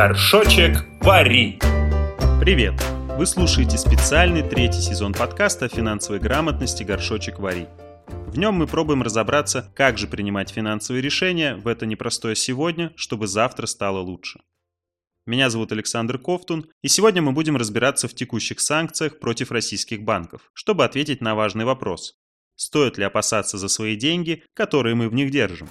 Горшочек пари! Привет! Вы слушаете специальный третий сезон подкаста о финансовой грамотности «Горшочек вари». В нем мы пробуем разобраться, как же принимать финансовые решения в это непростое сегодня, чтобы завтра стало лучше. Меня зовут Александр Кофтун, и сегодня мы будем разбираться в текущих санкциях против российских банков, чтобы ответить на важный вопрос. Стоит ли опасаться за свои деньги, которые мы в них держим?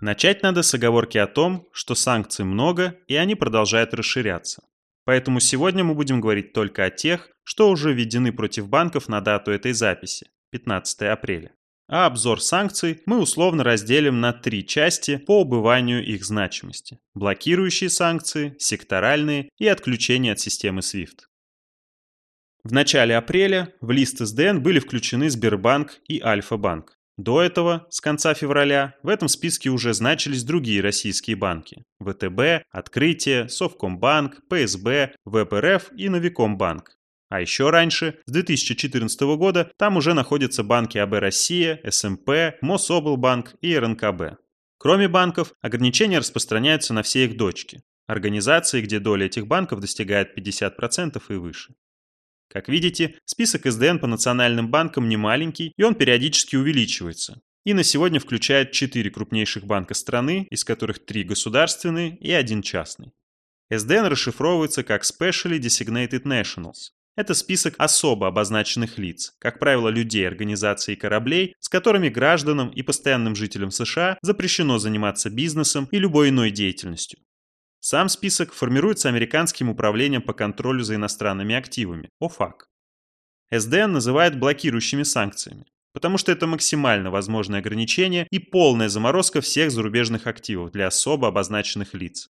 Начать надо с оговорки о том, что санкций много и они продолжают расширяться. Поэтому сегодня мы будем говорить только о тех, что уже введены против банков на дату этой записи – 15 апреля. А обзор санкций мы условно разделим на три части по убыванию их значимости – блокирующие санкции, секторальные и отключение от системы SWIFT. В начале апреля в лист СДН были включены Сбербанк и Альфа-банк. До этого, с конца февраля, в этом списке уже значились другие российские банки – ВТБ, Открытие, Совкомбанк, ПСБ, ВЭБ.РФ и Новикомбанк. А еще раньше, с 2014 года, там уже находятся банки АБ Россия, СМП, Мособлбанк и РНКБ. Кроме банков, ограничения распространяются на все их дочки – организации, где доля этих банков достигает 50% и выше. Как видите, список СДН по национальным банкам не маленький, и он периодически увеличивается. И на сегодня включает 4 крупнейших банка страны, из которых 3 государственные и 1 частный. СДН расшифровывается как Specially Designated Nationals. Это список особо обозначенных лиц, как правило, людей, организаций и кораблей, с которыми гражданам и постоянным жителям США запрещено заниматься бизнесом и любой иной деятельностью. Сам список формируется Американским управлением по контролю за иностранными активами, ОФАК. СДН называют блокирующими санкциями, потому что это максимально возможное ограничение и полная заморозка всех зарубежных активов для особо обозначенных лиц.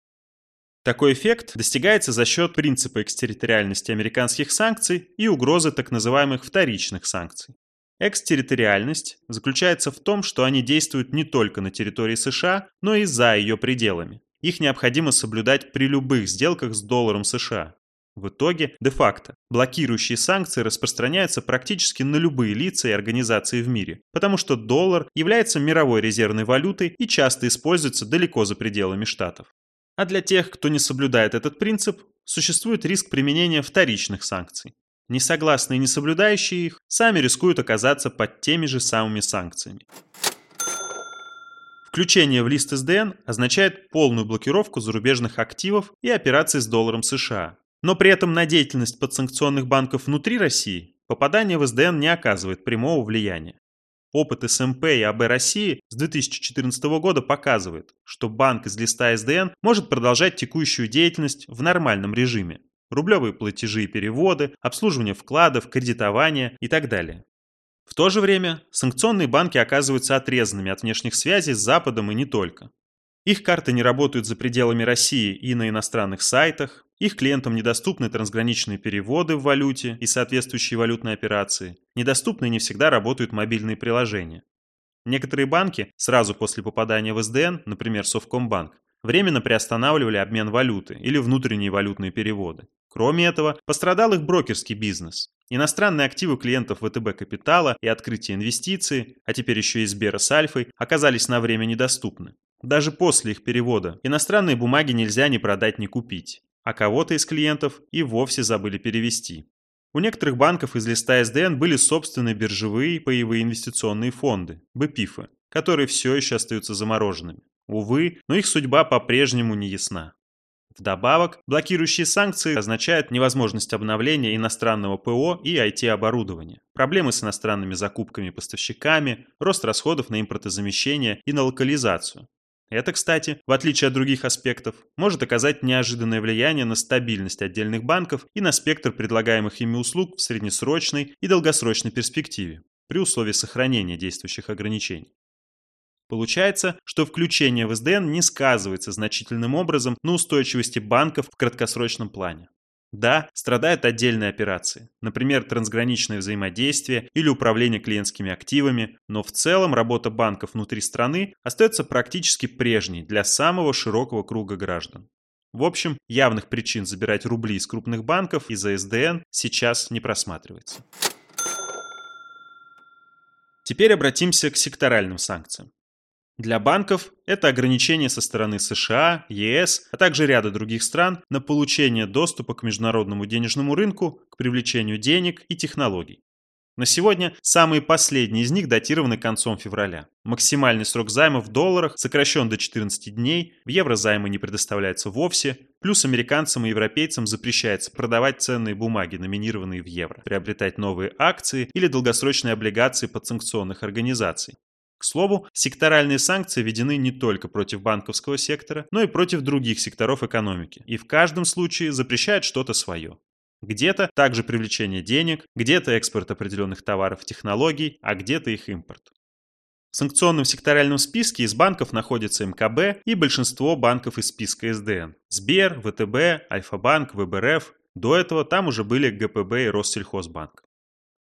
Такой эффект достигается за счет принципа экстерриториальности американских санкций и угрозы так называемых вторичных санкций. Экстерриториальность заключается в том, что они действуют не только на территории США, но и за ее пределами. Их необходимо соблюдать при любых сделках с долларом США. В итоге, де-факто, блокирующие санкции распространяются практически на любые лица и организации в мире, потому что доллар является мировой резервной валютой и часто используется далеко за пределами штатов. А для тех, кто не соблюдает этот принцип, существует риск применения вторичных санкций. Несогласные и не соблюдающие их сами рискуют оказаться под теми же самыми санкциями. Включение в лист СДН означает полную блокировку зарубежных активов и операций с долларом США. Но при этом на деятельность подсанкционных банков внутри России попадание в СДН не оказывает прямого влияния. Опыт СМП и АБ России с 2014 года показывает, что банк из листа СДН может продолжать текущую деятельность в нормальном режиме – рублевые платежи и переводы, обслуживание вкладов, кредитование и так далее. В то же время санкционные банки оказываются отрезанными от внешних связей с Западом и не только. Их карты не работают за пределами России и на иностранных сайтах, их клиентам недоступны трансграничные переводы в валюте и соответствующие валютные операции, недоступны и не всегда работают мобильные приложения. Некоторые банки сразу после попадания в СДН, например, Совкомбанк, временно приостанавливали обмен валюты или внутренние валютные переводы. Кроме этого, пострадал их брокерский бизнес. Иностранные активы клиентов ВТБ Капитала и Открытия инвестиций, а теперь еще и Сбера с Альфой, оказались на время недоступны. Даже после их перевода иностранные бумаги нельзя ни продать, ни купить, а кого-то из клиентов и вовсе забыли перевести. У некоторых банков из листа СДН были собственные биржевые и паевые инвестиционные фонды, БПИФы, которые все еще остаются замороженными. Увы, но их судьба по-прежнему не ясна. Вдобавок, блокирующие санкции означают невозможность обновления иностранного ПО и IT-оборудования, проблемы с иностранными закупками и поставщиками, рост расходов на импортозамещение и на локализацию. Это, кстати, в отличие от других аспектов, может оказать неожиданное влияние на стабильность отдельных банков и на спектр предлагаемых ими услуг в среднесрочной и долгосрочной перспективе, при условии сохранения действующих ограничений. Получается, что включение в СДН не сказывается значительным образом на устойчивости банков в краткосрочном плане. Да, страдают отдельные операции, например, трансграничное взаимодействие или управление клиентскими активами, но в целом работа банков внутри страны остается практически прежней для самого широкого круга граждан. В общем, явных причин забирать рубли из крупных банков из-за СДН сейчас не просматривается. Теперь обратимся к секторальным санкциям. Для банков это ограничения со стороны США, ЕС, а также ряда других стран на получение доступа к международному денежному рынку, к привлечению денег и технологий. На сегодня самые последние из них датированы концом февраля. Максимальный срок займа в долларах сокращен до 14 дней, в евро займы не предоставляются вовсе, плюс американцам и европейцам запрещается продавать ценные бумаги, номинированные в евро, приобретать новые акции или долгосрочные облигации подсанкционных организаций. К слову, секторальные санкции введены не только против банковского сектора, но и против других секторов экономики, и в каждом случае запрещают что-то свое. Где-то также привлечение денег, где-то экспорт определенных товаров и технологий, а где-то их импорт. В санкционном секторальном списке из банков находятся МКБ и большинство банков из списка СДН – Сбер, ВТБ, Альфа-банк, ВЭБ.РФ. До этого там уже были ГПБ и Россельхозбанк.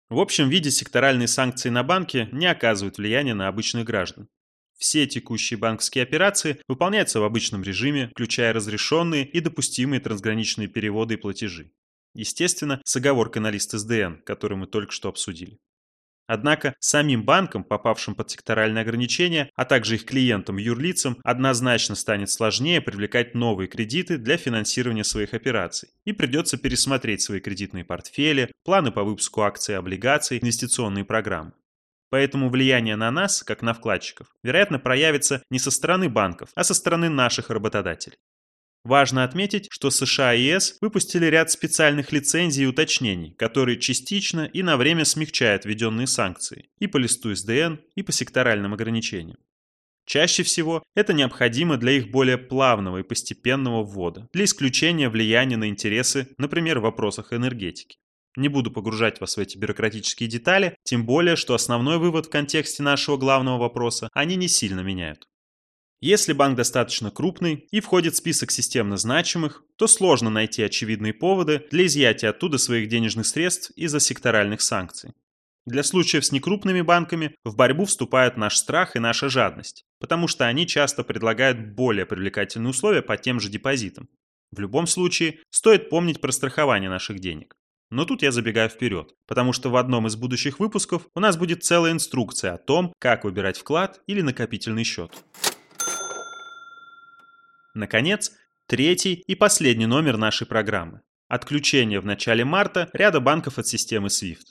В общем виде секторальные санкции на банки не оказывают влияния на обычных граждан. Все текущие банковские операции выполняются в обычном режиме, включая разрешенные и допустимые трансграничные переводы и платежи. Естественно, с оговоркой на лист СДН, который мы только что обсудили. Однако самим банкам, попавшим под секторальные ограничения, а также их клиентам и юрлицам, однозначно станет сложнее привлекать новые кредиты для финансирования своих операций. И придется пересмотреть свои кредитные портфели, планы по выпуску акций и облигаций, инвестиционные программы. Поэтому влияние на нас, как на вкладчиков, вероятно, проявится не со стороны банков, а со стороны наших работодателей. Важно отметить, что США и ЕС выпустили ряд специальных лицензий и уточнений, которые частично и на время смягчают введенные санкции и по листу СДН, и по секторальным ограничениям. Чаще всего это необходимо для их более плавного и постепенного ввода, для исключения влияния на интересы, например, в вопросах энергетики. Не буду погружать вас в эти бюрократические детали, тем более, что основной вывод в контексте нашего главного вопроса они не сильно меняют. Если банк достаточно крупный и входит в список системно значимых, то сложно найти очевидные поводы для изъятия оттуда своих денежных средств из-за секторальных санкций. Для случаев с некрупными банками в борьбу вступают наш страх и наша жадность, потому что они часто предлагают более привлекательные условия по тем же депозитам. В любом случае, стоит помнить про страхование наших денег. Но тут я забегаю вперед, потому что в одном из будущих выпусков у нас будет целая инструкция о том, как выбирать вклад или накопительный счет. Наконец, третий и последний номер нашей программы. Отключение в начале марта ряда банков от системы SWIFT.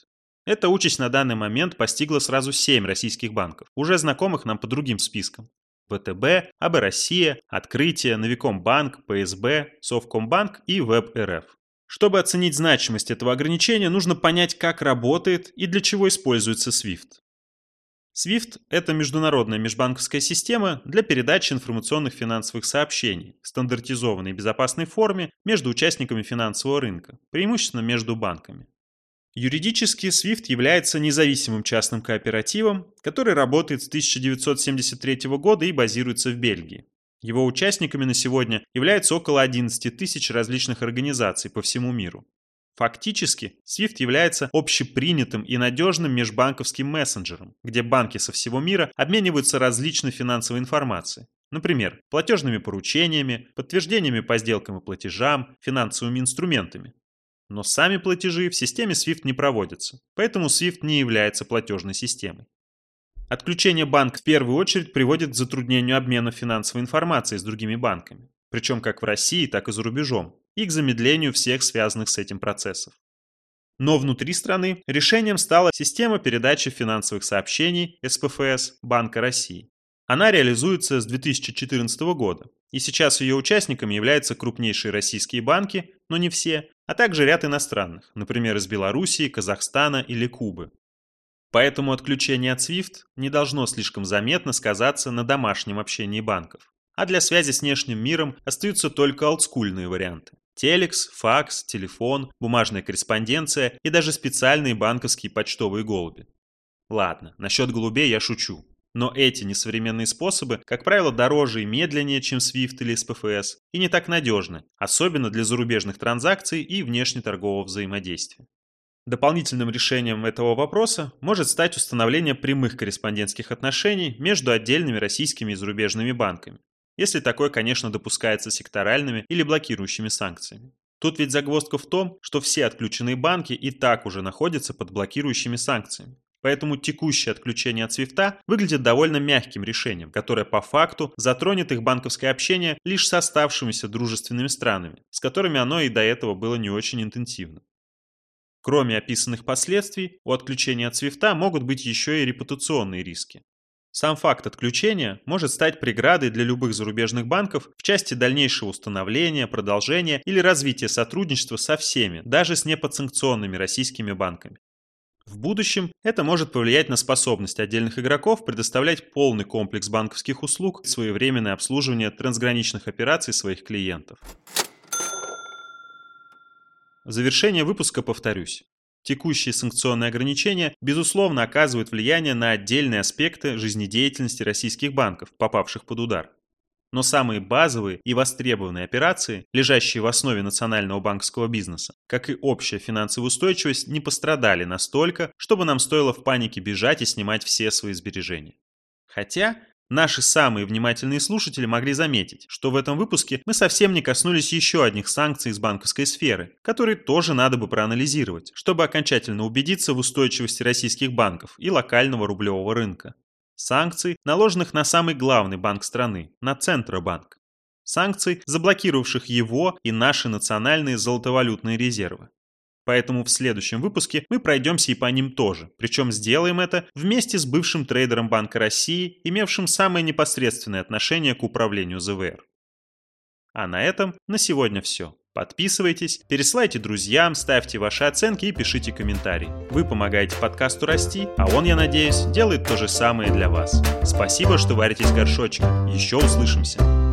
Эта участь на данный момент постигла сразу 7 российских банков, уже знакомых нам по другим спискам. ВТБ, АБ Россия, Открытие, Новикомбанк, ПСБ, Совкомбанк и ВЭБ.РФ. Чтобы оценить значимость этого ограничения, нужно понять, как работает и для чего используется SWIFT. SWIFT – это международная межбанковская система для передачи информационных финансовых сообщений в стандартизованной и безопасной форме между участниками финансового рынка, преимущественно между банками. Юридически SWIFT является независимым частным кооперативом, который работает с 1973 года и базируется в Бельгии. Его участниками на сегодня являются около 11 тысяч различных организаций по всему миру. Фактически, SWIFT является общепринятым и надежным межбанковским мессенджером, где банки со всего мира обмениваются различной финансовой информацией, например, платежными поручениями, подтверждениями по сделкам и платежам, финансовыми инструментами. Но сами платежи в системе SWIFT не проводятся, поэтому SWIFT не является платежной системой. Отключение банка в первую очередь приводит к затруднению обмена финансовой информацией с другими банками, причем как в России, так и за рубежом, и к замедлению всех связанных с этим процессов. Но внутри страны решением стала система передачи финансовых сообщений СПФС Банка России. Она реализуется с 2014 года, и сейчас ее участниками являются крупнейшие российские банки, но не все, а также ряд иностранных, например, из Белоруссии, Казахстана или Кубы. Поэтому отключение от SWIFT не должно слишком заметно сказаться на домашнем общении банков. А для связи с внешним миром остаются только олдскульные варианты. Телекс, факс, телефон, бумажная корреспонденция и даже специальные банковские почтовые голуби. Ладно, насчет голубей я шучу. Но эти несовременные способы, как правило, дороже и медленнее, чем SWIFT или СПФС, и не так надежны, особенно для зарубежных транзакций и внешнеторгового взаимодействия. Дополнительным решением этого вопроса может стать установление прямых корреспондентских отношений между отдельными российскими и зарубежными банками, если такое, конечно, допускается секторальными или блокирующими санкциями. Тут ведь загвоздка в том, что все отключенные банки и так уже находятся под блокирующими санкциями, Поэтому текущее отключение от SWIFT выглядит довольно мягким решением, которое по факту затронет их банковское общение лишь с оставшимися дружественными странами, с которыми оно и до этого было не очень интенсивно. Кроме описанных последствий, у отключения от SWIFT могут быть еще и репутационные риски. Сам факт отключения может стать преградой для любых зарубежных банков в части дальнейшего установления, продолжения или развития сотрудничества со всеми, даже с неподсанкционными российскими банками. В будущем это может повлиять на способность отдельных игроков предоставлять полный комплекс банковских услуг и своевременное обслуживание трансграничных операций своих клиентов. В завершение выпуска повторюсь. Текущие санкционные ограничения, безусловно, оказывают влияние на отдельные аспекты жизнедеятельности российских банков, попавших под удар. Но самые базовые и востребованные операции, лежащие в основе национального банковского бизнеса, как и общая финансовая устойчивость, не пострадали настолько, чтобы нам стоило в панике бежать и снимать все свои сбережения. Хотя наши самые внимательные слушатели могли заметить, что в этом выпуске мы совсем не коснулись еще одних санкций из банковской сферы, которые тоже надо бы проанализировать, чтобы окончательно убедиться в устойчивости российских банков и локального рублевого рынка. Санкций, наложенных на самый главный банк страны, на Центробанк. Санкций, заблокировавших его и наши национальные золотовалютные резервы. Поэтому в следующем выпуске мы пройдемся и по ним тоже, причем сделаем это вместе с бывшим трейдером Банка России, имевшим самое непосредственное отношение к управлению ЗВР. А на этом на сегодня все. Подписывайтесь, пересылайте друзьям, ставьте ваши оценки и пишите комментарии. Вы помогаете подкасту расти, а он, я надеюсь, делает то же самое для вас. Спасибо, что варитесь горшочком. Еще услышимся.